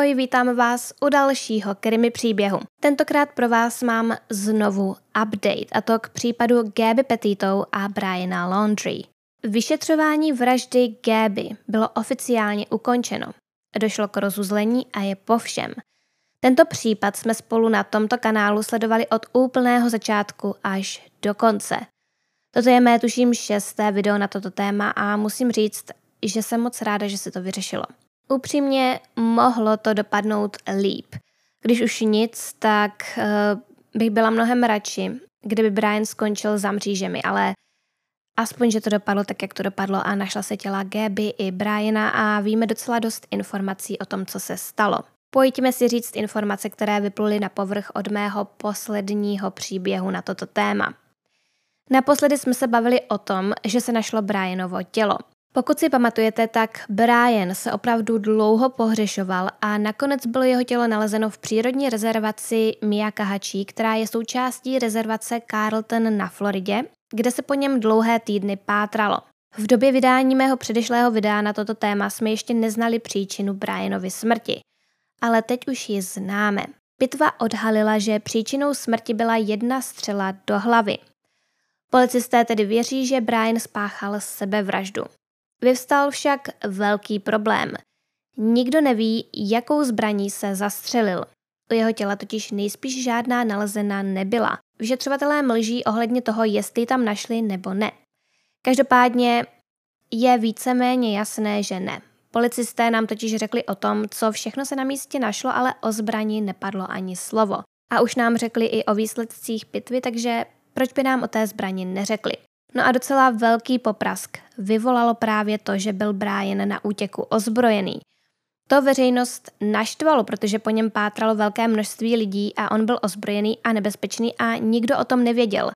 Ahoj, vítám vás u dalšího krimi příběhu. Tentokrát pro vás mám znovu update, a to k případu Gabby Petito a Briana Laundrie. Vyšetřování vraždy Gabby bylo oficiálně ukončeno. Došlo k rozuzlení a je po všem. Tento případ jsme spolu na tomto kanálu sledovali od úplného začátku až do konce. Toto je mé tuším 6. video na toto téma a musím říct, že jsem moc ráda, že se to vyřešilo. Upřímně, mohlo to dopadnout líp. Když už nic, tak bych byla mnohem radši, kdyby Brian skončil za mřížemi, ale aspoň, že to dopadlo tak, jak to dopadlo a našla se těla Gabby i Briana a víme docela dost informací o tom, co se stalo. Pojďme si říct informace, které vypluly na povrch od mého posledního příběhu na toto téma. Naposledy jsme se bavili o tom, že se našlo Brianovo tělo. Pokud si pamatujete, tak Brian se opravdu dlouho pohřešoval a nakonec bylo jeho tělo nalezeno v přírodní rezervaci Myakkahatchee, která je součástí rezervace Carlton na Floridě, kde se po něm dlouhé týdny pátralo. V době vydání mého předešlého videa na toto téma jsme ještě neznali příčinu Brianovy smrti, ale teď už ji známe. Pitva odhalila, že příčinou smrti byla jedna střela do hlavy. Policisté tedy věří, že Brian spáchal sebevraždu. Vyvstal však velký problém. Nikdo neví, jakou zbraní se zastřelil. U jeho těla totiž nejspíš žádná nalezena nebyla. Vyšetřovatelé mlží ohledně toho, jestli tam našli nebo ne. Každopádně je víceméně jasné, že ne. Policisté nám totiž řekli o tom, co všechno se na místě našlo, ale o zbraní nepadlo ani slovo. A už nám řekli i o výsledcích pitvy, takže proč by nám o té zbraní neřekli? No a docela velký poprask vyvolalo právě to, že byl Brian na útěku ozbrojený. To veřejnost naštvalo, protože po něm pátralo velké množství lidí a on byl ozbrojený a nebezpečný a nikdo o tom nevěděl.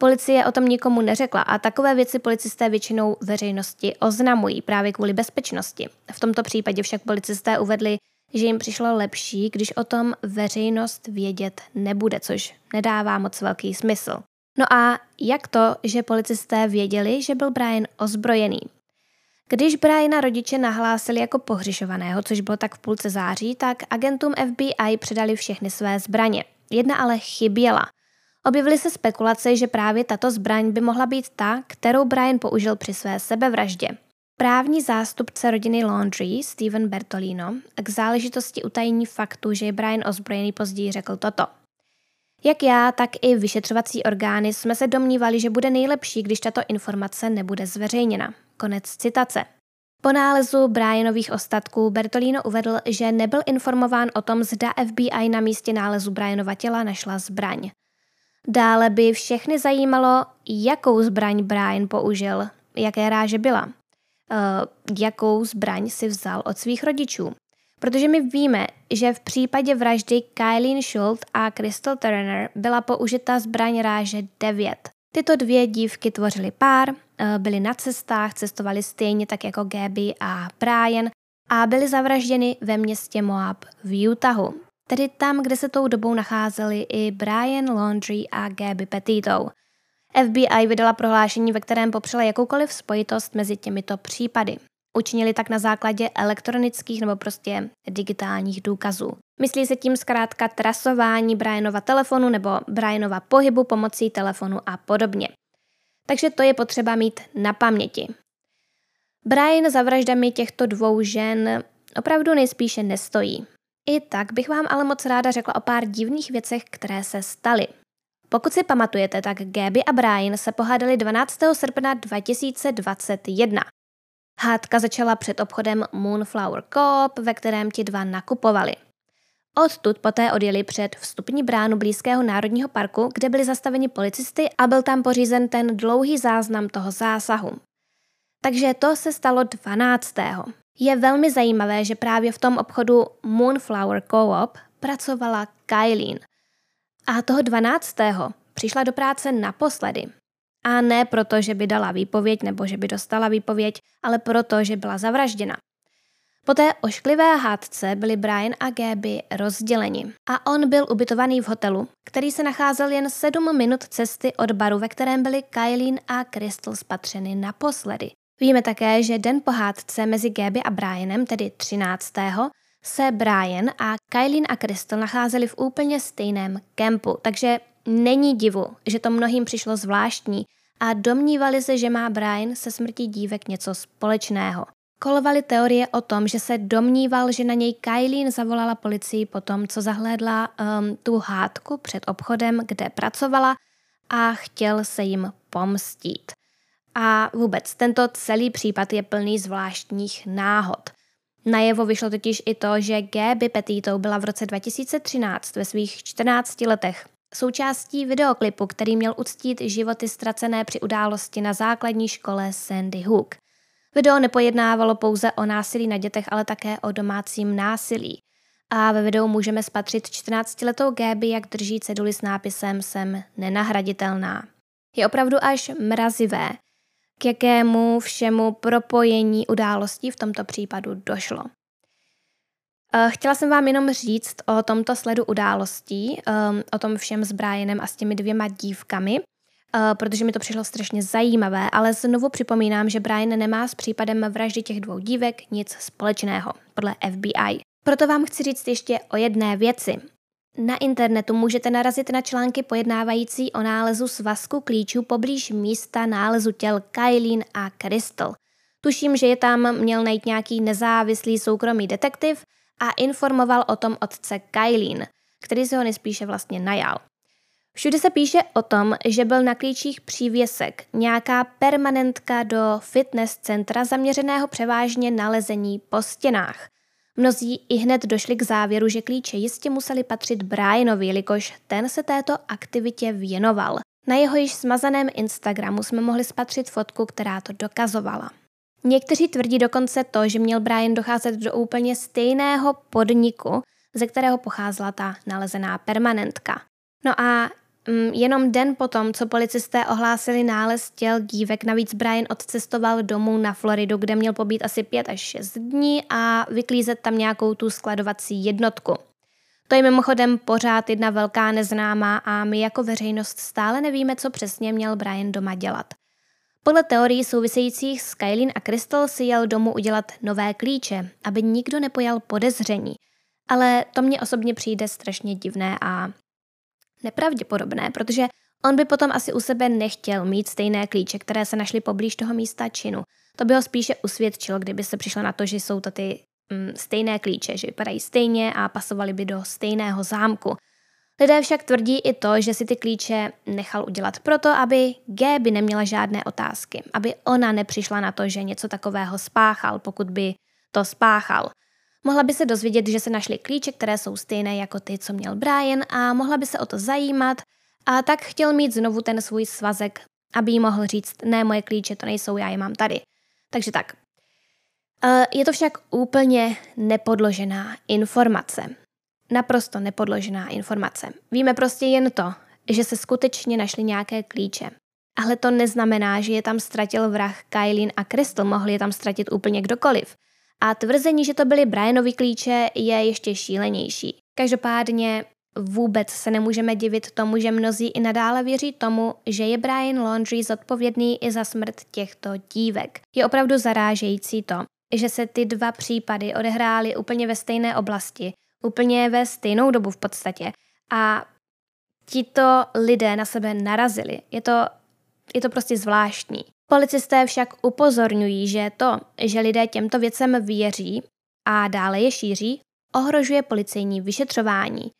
Policie o tom nikomu neřekla a takové věci policisté většinou veřejnosti oznamují právě kvůli bezpečnosti. V tomto případě však policisté uvedli, že jim přišlo lepší, když o tom veřejnost vědět nebude, což nedává moc velký smysl. No a jak to, že policisté věděli, že byl Brian ozbrojený? Když Briana rodiče nahlásili jako pohřešovaného, což bylo tak v půlce září, tak agentům FBI předali všechny své zbraně. Jedna ale chyběla. Objevily se spekulace, že právě tato zbraň by mohla být ta, kterou Brian použil při své sebevraždě. Právní zástupce rodiny Laundrie, Steven Bertolino, k záležitosti utajení faktu, že je Brian ozbrojený, později řekl toto. Jak já, tak i vyšetřovací orgány jsme se domnívali, že bude nejlepší, když tato informace nebude zveřejněna. Konec citace. Po nálezu Brianových ostatků Bertolino uvedl, že nebyl informován o tom, zda FBI na místě nálezu Brianova těla našla zbraň. Dále by všechny zajímalo, jakou zbraň Brian použil, jaké ráže byla, jakou zbraň si vzal od svých rodičů. Protože my víme, že v případě vraždy Kylen Schulte a Crystal Turner byla použita zbraň ráže 9. Tyto dvě dívky tvořily pár, byly na cestách, cestovaly stejně tak jako Gabby a Brian a byly zavražděny ve městě Moab v Utahu. Tedy tam, kde se tou dobou nacházeli i Brian Laundrie a Gabby Petito. FBI vydala prohlášení, ve kterém popřela jakoukoliv spojitost mezi těmito případy. Učinili tak na základě elektronických nebo prostě digitálních důkazů. Myslí se tím zkrátka trasování Brianova telefonu nebo Brianova pohybu pomocí telefonu a podobně. Takže to je potřeba mít na paměti. Brian za vraždami těchto dvou žen opravdu nejspíše nestojí. I tak bych vám ale moc ráda řekla o pár divných věcech, které se staly. Pokud si pamatujete, tak Gabby a Brian se pohádali 12. srpna 2021. Hádka začala před obchodem Moonflower Coop, ve kterém ti dva nakupovali. Odtud poté odjeli před vstupní bránu blízkého národního parku, kde byli zastaveni policisty a byl tam pořízen ten dlouhý záznam toho zásahu. Takže to se stalo 12. Je velmi zajímavé, že právě v tom obchodu Moonflower Co-op pracovala Karileen. A toho 12. přišla do práce naposledy. A ne proto, že by dala výpověď nebo že by dostala výpověď, ale proto, že byla zavražděna. Po té ošklivé hádce byli Brian a Gabby rozděleni a on byl ubytovaný v hotelu, který se nacházel jen 7 minut cesty od baru, ve kterém byly Kylen a Crystal spatřeny naposledy. Víme také, že den po hádce mezi Gabby a Brianem, tedy 13., se Brian a Kylen a Crystal nacházeli v úplně stejném kempu, takže není divu, že to mnohým přišlo zvláštní a domnívali se, že má Brian se smrtí dívek něco společného. Kolovaly teorie o tom, že se domníval, že na něj Kylen zavolala policii po tom, co zahlédla tu hádku před obchodem, kde pracovala a chtěl se jim pomstít. A vůbec tento celý případ je plný zvláštních náhod. Najevo vyšlo totiž i to, že Gabby Petito byla v roce 2013 ve svých 14 letech součástí videoklipu, který měl uctít životy ztracené při události na základní škole Sandy Hook. Video nepojednávalo pouze o násilí na dětech, ale také o domácím násilí. A ve videu můžeme spatřit 14-letou Gabby, jak drží ceduli s nápisem "Jsem nenahraditelná". Je opravdu až mrazivé, k jakému všemu propojení událostí v tomto případu došlo. Chtěla jsem vám jenom říct o tomto sledu událostí, o tom všem s Brianem a s těmi dvěma dívkami, protože mi to přišlo strašně zajímavé, ale znovu připomínám, že Brian nemá s případem vraždy těch dvou dívek nic společného, podle FBI. Proto vám chci říct ještě o jedné věci. Na internetu můžete narazit na články pojednávající o nálezu svazku klíčů poblíž místa nálezu těl Kylen a Crystal. Tuším, že je tam měl najít nějaký nezávislý soukromý detektiv a informoval o tom otce Kylen, který se ho nejspíše vlastně najal. Všude se píše o tom, že byl na klíčích přívěsek, nějaká permanentka do fitness centra zaměřeného převážně na lezení po stěnách. Mnozí ihned došli k závěru, že klíče jistě museli patřit Brianovi, jelikož ten se této aktivitě věnoval. Na jeho již smazaném Instagramu jsme mohli spatřit fotku, která to dokazovala. Někteří tvrdí dokonce to, že měl Brian docházet do úplně stejného podniku, ze kterého pocházela ta nalezená permanentka. No a jenom den potom, co policisté ohlásili nález těl dívek, navíc Brian odcestoval domů na Floridu, kde měl pobýt asi 5 až 6 dní a vyklízet tam nějakou tu skladovací jednotku. To je mimochodem pořád jedna velká neznámá a my jako veřejnost stále nevíme, co přesně měl Brian doma dělat. Podle teorií souvisejících s Kylen a Crystal si jel domů udělat nové klíče, aby nikdo nepojal podezření. Ale to mně osobně přijde strašně divné a nepravděpodobné, protože on by potom asi u sebe nechtěl mít stejné klíče, které se našly poblíž toho místa činu. To by ho spíše usvědčilo, kdyby se přišlo na to, že jsou to ty stejné klíče, že vypadají stejně a pasovaly by do stejného zámku. Lidé však tvrdí i to, že si ty klíče nechal udělat proto, aby Gabby neměla žádné otázky, aby ona nepřišla na to, že něco takového spáchal, pokud by to spáchal. Mohla by se dozvědět, že se našly klíče, které jsou stejné jako ty, co měl Brian, a mohla by se o to zajímat a tak chtěl mít znovu ten svůj svazek, aby jí mohl říct, ne, moje klíče to nejsou, já je mám tady. Takže tak. Je to však úplně nepodložená informace. Naprosto nepodložená informace. Víme prostě jen to, že se skutečně našly nějaké klíče. Ale to neznamená, že je tam ztratil vrah Kylen a Crystal, mohli je tam ztratit úplně kdokoliv. A tvrzení, že to byly Brianovi klíče, je ještě šílenější. Každopádně vůbec se nemůžeme divit tomu, že mnozí i nadále věří tomu, že je Brian Laundrie zodpovědný i za smrt těchto dívek. Je opravdu zarážející to, že se ty dva případy odehrály úplně ve stejné oblasti, úplně ve stejnou dobu v podstatě a tito lidé na sebe narazili. Je to prostě zvláštní. Policisté však upozorňují, že to, že lidé těmto věcem věří a dále je šíří, ohrožuje policejní vyšetřování.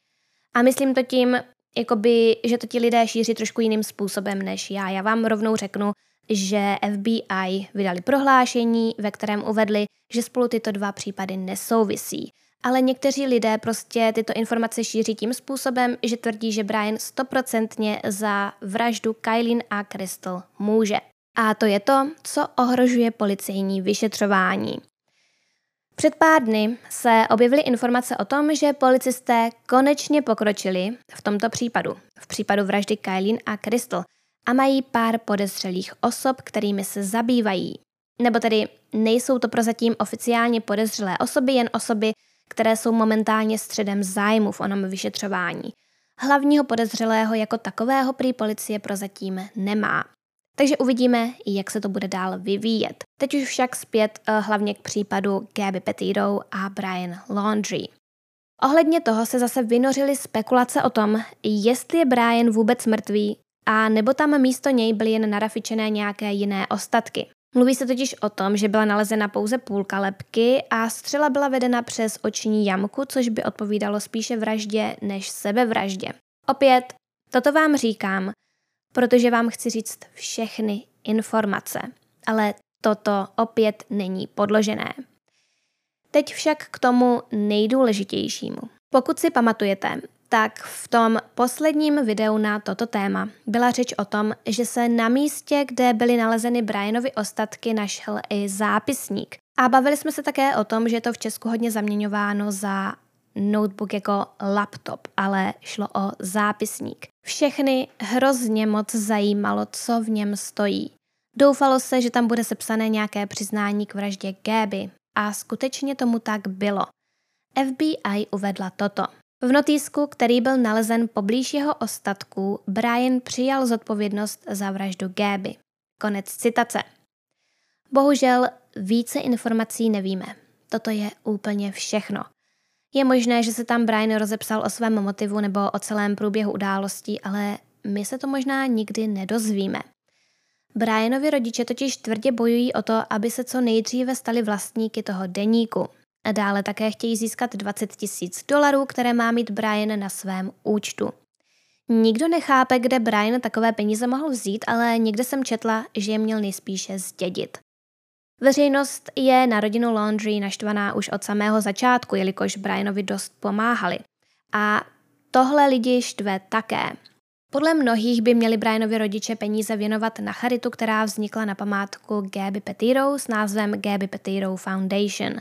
A myslím to tím, jakoby, že to ti lidé šíří trošku jiným způsobem než já. Já vám rovnou řeknu, že FBI vydali prohlášení, ve kterém uvedli, že spolu tyto dva případy nesouvisí. Ale někteří lidé prostě tyto informace šíří tím způsobem, že tvrdí, že Brian 100% za vraždu Kylen a Crystal může. A to je to, co ohrožuje policejní vyšetřování. Před pár dny se objevily informace o tom, že policisté konečně pokročili v tomto případu, v případu vraždy Kylen a Crystal, a mají pár podezřelých osob, kterými se zabývají. Nebo tedy nejsou to prozatím oficiálně podezřelé osoby, jen osoby, které jsou momentálně středem zájmu v onom vyšetřování. Hlavního podezřelého jako takového prý policie prozatím nemá. Takže uvidíme, jak se to bude dál vyvíjet. Teď už však zpět hlavně k případu Gabby Petito a Brian Laundrie. Ohledně toho se zase vynořily spekulace o tom, jestli je Brian vůbec mrtvý, a nebo tam místo něj byly jen narafičené nějaké jiné ostatky. Mluví se totiž o tom, že byla nalezena pouze půlka lebky a střela byla vedena přes oční jamku, což by odpovídalo spíše vraždě než sebevraždě. Opět, toto vám říkám, protože vám chci říct všechny informace, ale toto opět není podložené. Teď však k tomu nejdůležitějšímu. Pokud si pamatujete, tak v tom posledním videu na toto téma byla řeč o tom, že se na místě, kde byly nalezeny Brianovy ostatky, našel i zápisník. A bavili jsme se také o tom, že je to v Česku hodně zaměňováno za notebook jako laptop, ale šlo o zápisník. Všechny hrozně moc zajímalo, co v něm stojí. Doufalo se, že tam bude sepsané nějaké přiznání k vraždě Gabby. A skutečně tomu tak bylo. FBI uvedla toto. V notýsku, který byl nalezen poblíž jeho ostatků, Brian přijal zodpovědnost za vraždu Gabby. Konec citace. Bohužel více informací nevíme. Toto je úplně všechno. Je možné, že se tam Brian rozepsal o svém motivu nebo o celém průběhu událostí, ale my se to možná nikdy nedozvíme. Brianovi rodiče totiž tvrdě bojují o to, aby se co nejdříve stali vlastníky toho deníku. A dále také chtějí získat $20,000, které má mít Brian na svém účtu. Nikdo nechápe, kde Brian takové peníze mohl vzít, ale někde jsem četla, že je měl nejspíše zdědit. Veřejnost je na rodinu Laundrie naštvaná už od samého začátku, jelikož Brianovi dost pomáhali. A tohle lidi štve také. Podle mnohých by měli Brianovi rodiče peníze věnovat na charitu, která vznikla na památku Gabby Petito s názvem Gabby Petito Foundation.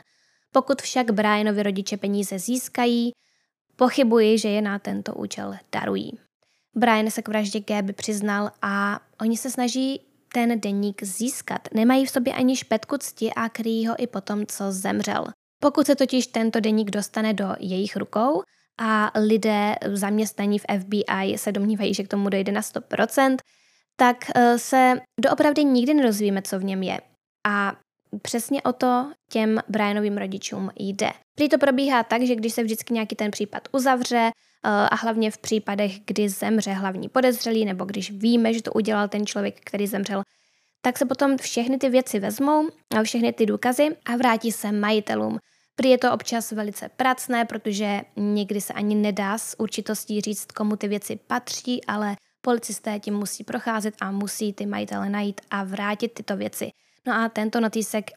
Pokud však Brianovi rodiče peníze získají, pochybuji, že je na tento účel darují. Brian se k vraždě Gabby přiznal a oni se snaží ten deník získat. Nemají v sobě ani špetku cti a kryjí ho i potom, co zemřel. Pokud se totiž tento deník dostane do jejich rukou a lidé zaměstnaní v FBI se domnívají, že k tomu dojde na 100%, tak se doopravdy nikdy nedozvíme, co v něm je. A přesně o to těm Brianovým rodičům jde. Prý to probíhá tak, že když se vždycky nějaký ten případ uzavře a hlavně v případech, kdy zemře hlavní podezřelý nebo když víme, že to udělal ten člověk, který zemřel, tak se potom všechny ty věci vezmou a všechny ty důkazy a vrátí se majitelům. Prý je to občas velice pracné, protože někdy se ani nedá s určitostí říct, komu ty věci patří, ale policisté tím musí procházet a musí ty majitele najít a vrátit tyto věci. No a tento notýsek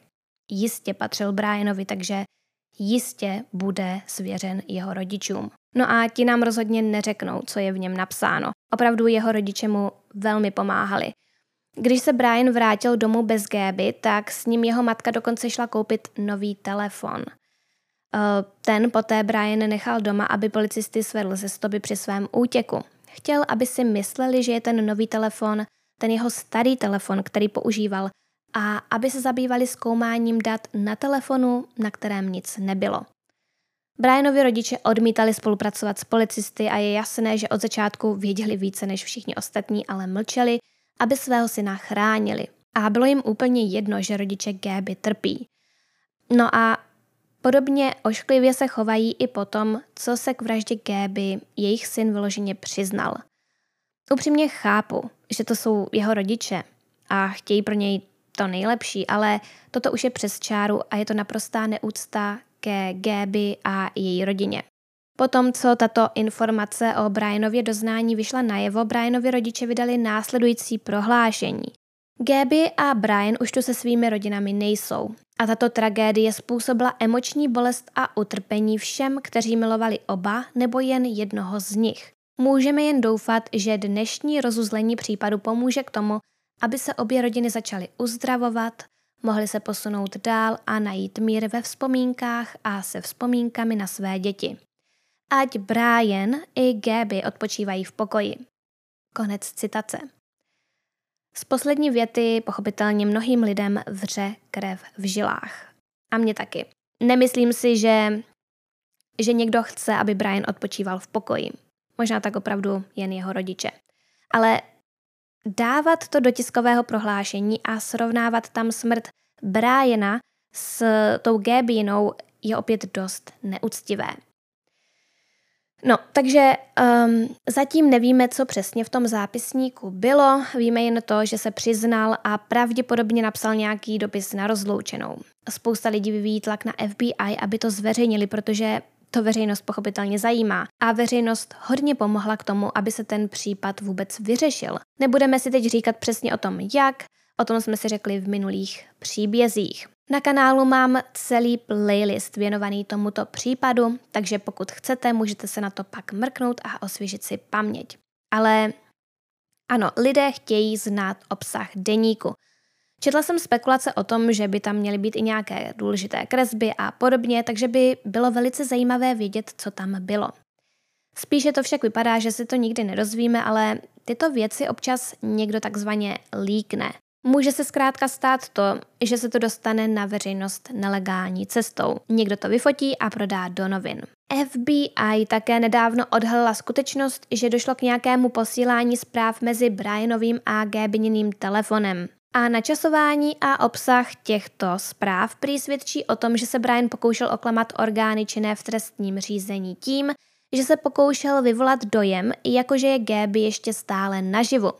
jistě patřil Brianovi, takže jistě bude svěřen jeho rodičům. No a ti nám rozhodně neřeknou, co je v něm napsáno. Opravdu jeho rodiče mu velmi pomáhali. Když se Brian vrátil domů bez Gabby, tak s ním jeho matka dokonce šla koupit nový telefon. Ten poté Brian nechal doma, aby policisty svedl ze stopy při svém útěku. Chtěl, aby si mysleli, že je ten nový telefon, ten jeho starý telefon, který používal, a aby se zabývali zkoumáním dat na telefonu, na kterém nic nebylo. Brianovi rodiče odmítali spolupracovat s policisty a je jasné, že od začátku věděli více než všichni ostatní, ale mlčeli, aby svého syna chránili. A bylo jim úplně jedno, že rodiče Gabby trpí. No a podobně ošklivě se chovají i potom, co se k vraždě Gabby jejich syn vyloženě přiznal. Upřímně chápu, že to jsou jeho rodiče a chtějí pro něj to nejlepší, ale toto už je přes čáru a je to naprostá neúcta ke Gabby a její rodině. Potom, co tato informace o Brianově doznání vyšla najevo, Brianovi rodiče vydali následující prohlášení. Gabby a Brian už tu se svými rodinami nejsou a tato tragédie způsobila emoční bolest a utrpení všem, kteří milovali oba nebo jen jednoho z nich. Můžeme jen doufat, že dnešní rozuzlení případu pomůže k tomu, aby se obě rodiny začaly uzdravovat, mohly se posunout dál a najít mír ve vzpomínkách a se vzpomínkami na své děti. Ať Brian i Gabby odpočívají v pokoji. Konec citace. Z poslední věty pochopitelně mnohým lidem vře krev v žilách. A mě taky. Nemyslím si, že někdo chce, aby Brian odpočíval v pokoji. Možná tak opravdu jen jeho rodiče. Ale dávat to do tiskového prohlášení a srovnávat tam smrt Briana s tou Gabbynou je opět dost neúctivé. No, takže zatím nevíme, co přesně v tom zápisníku bylo, víme jen to, že se přiznal a pravděpodobně napsal nějaký dopis na rozloučenou. Spousta lidí vyvíjí tlak na FBI, aby to zveřejnili, protože to veřejnost pochopitelně zajímá a veřejnost hodně pomohla k tomu, aby se ten případ vůbec vyřešil. Nebudeme si teď říkat přesně o tom, jak, o tom jsme si řekli v minulých příbězích. Na kanálu mám celý playlist věnovaný tomuto případu, takže pokud chcete, můžete se na to pak mrknout a osvěžit si paměť. Ale ano, lidé chtějí znát obsah deníku. Četla jsem spekulace o tom, že by tam měly být i nějaké důležité kresby a podobně, takže by bylo velice zajímavé vědět, co tam bylo. Spíše to však vypadá, že si to nikdy nerozvíme, ale tyto věci občas někdo takzvaně líkne. Může se zkrátka stát to, že se to dostane na veřejnost nelegální cestou. Někdo to vyfotí a prodá do novin. FBI také nedávno odhalila skutečnost, že došlo k nějakému posílání zpráv mezi Brianovým a Gabbyniným telefonem. A načasování a obsah těchto zpráv prý svědčí o tom, že se Brian pokoušel oklamat orgány činné v trestním řízení tím, že se pokoušel vyvolat dojem, jakože je Gabby ještě stále naživu.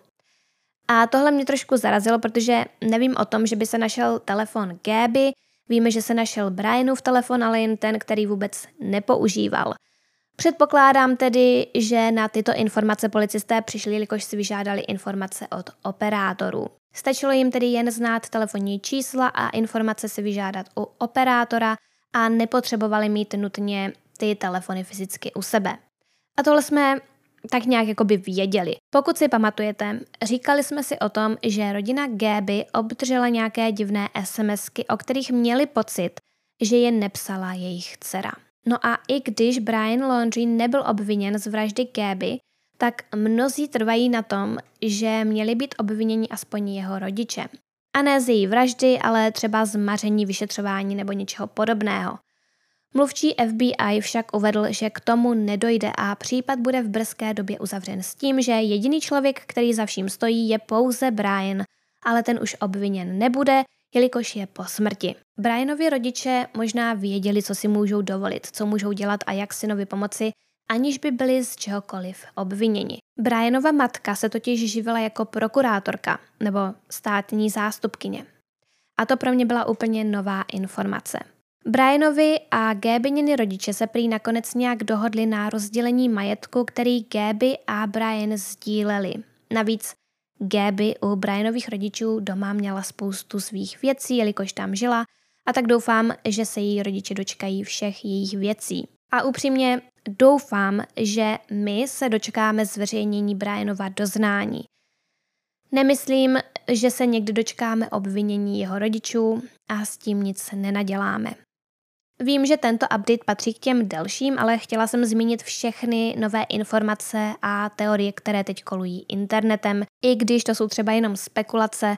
A tohle mě trošku zarazilo, protože nevím o tom, že by se našel telefon Gabby, víme, že se našel Brianův telefon, ale jen ten, který vůbec nepoužíval. Předpokládám tedy, že na tyto informace policisté přišli, jelikož si vyžádali informace od operátorů. Stačilo jim tedy jen znát telefonní čísla a informace si vyžádat u operátora a nepotřebovali mít nutně ty telefony fyzicky u sebe. A tohle jsme tak nějak jakoby věděli. Pokud si pamatujete, říkali jsme si o tom, že rodina Gabby obdržela nějaké divné SMSky, o kterých měli pocit, že je nepsala jejich dcera. No a i když Brian Laundrie nebyl obviněn z vraždy Gabby, tak mnozí trvají na tom, že měli být obviněni aspoň jeho rodiče. A ne z její vraždy, ale třeba z maření vyšetřování nebo něčeho podobného. Mluvčí FBI však uvedl, že k tomu nedojde a případ bude v brzké době uzavřen s tím, že jediný člověk, který za vším stojí, je pouze Brian, ale ten už obviněn nebude, jelikož je po smrti. Brianovi rodiče možná věděli, co si můžou dovolit, co můžou dělat a jak synovi pomoci, aniž by byli z čehokoliv obviněni. Brianova matka se totiž živila jako prokurátorka nebo státní zástupkyně. A to pro mě byla úplně nová informace. Brianovi a Gabbyniny rodiče se prý nakonec nějak dohodli na rozdělení majetku, který Gabby a Brian sdíleli. Navíc Gabby u Brianových rodičů doma měla spoustu svých věcí, jelikož tam žila, a tak doufám, že se její rodiče dočkají všech jejich věcí. A upřímně doufám, že my se dočkáme zveřejnění Brianova doznání. Nemyslím, že se někdy dočkáme obvinění jeho rodičů a s tím nic nenaděláme. Vím, že tento update patří k těm delším, ale chtěla jsem zmínit všechny nové informace a teorie, které teď kolují internetem, i když to jsou třeba jenom spekulace,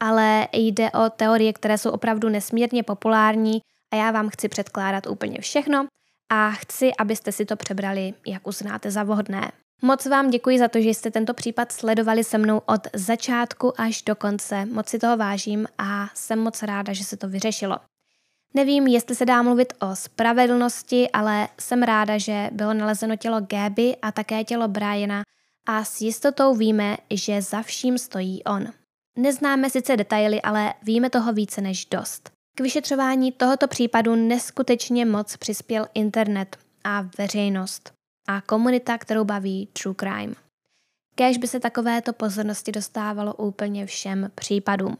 ale jde o teorie, které jsou opravdu nesmírně populární a já vám chci předkládat úplně všechno a chci, abyste si to přebrali, jak uznáte za vhodné. Moc vám děkuji za to, že jste tento případ sledovali se mnou od začátku až do konce, moc si toho vážím a jsem moc ráda, že se to vyřešilo. Nevím, jestli se dá mluvit o spravedlnosti, ale jsem ráda, že bylo nalezeno tělo Gabby a také tělo Briana a s jistotou víme, že za vším stojí on. Neznáme sice detaily, ale víme toho více než dost. K vyšetřování tohoto případu neskutečně moc přispěl internet a veřejnost a komunita, kterou baví true crime. Kéž by se takovéto pozornosti dostávalo úplně všem případům.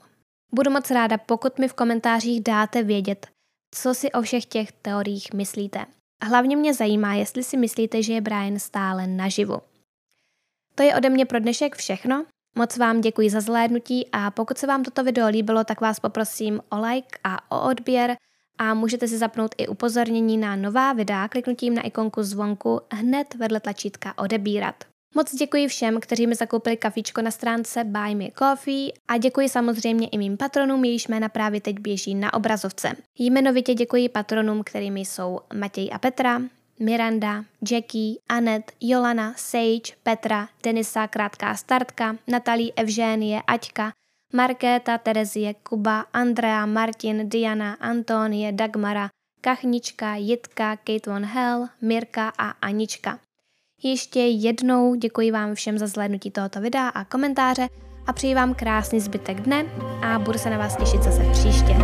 Budu moc ráda, pokud mi v komentářích dáte vědět, co si o všech těch teoriích myslíte. Hlavně mě zajímá, jestli si myslíte, že je Brian stále naživu. To je ode mě pro dnešek všechno. Moc vám děkuji za zhlédnutí a pokud se vám toto video líbilo, tak vás poprosím o like a o odběr a můžete si zapnout i upozornění na nová videa kliknutím na ikonku zvonku hned vedle tlačítka odebírat. Moc děkuji všem, kteří mi zakoupili kafičko na stránce Buy Me Coffee a děkuji samozřejmě i mým patronům, jejichž jména právě teď běží na obrazovce. Jmenovitě děkuji patronům, kterými jsou Matěj a Petra, Miranda, Jackie, Anet, Jolana, Sage, Petra, Denisa, krátká startka, Natalí, Evženie, Aťka, Markéta, Terezie, Kuba, Andrea, Martin, Diana, Antonie, Dagmara, Kachnička, Jitka, Kate Von Hell, Mirka a Anička. Ještě jednou děkuji vám všem za zhlédnutí tohoto videa a komentáře a přeji vám krásný zbytek dne a budu se na vás těšit zase příště.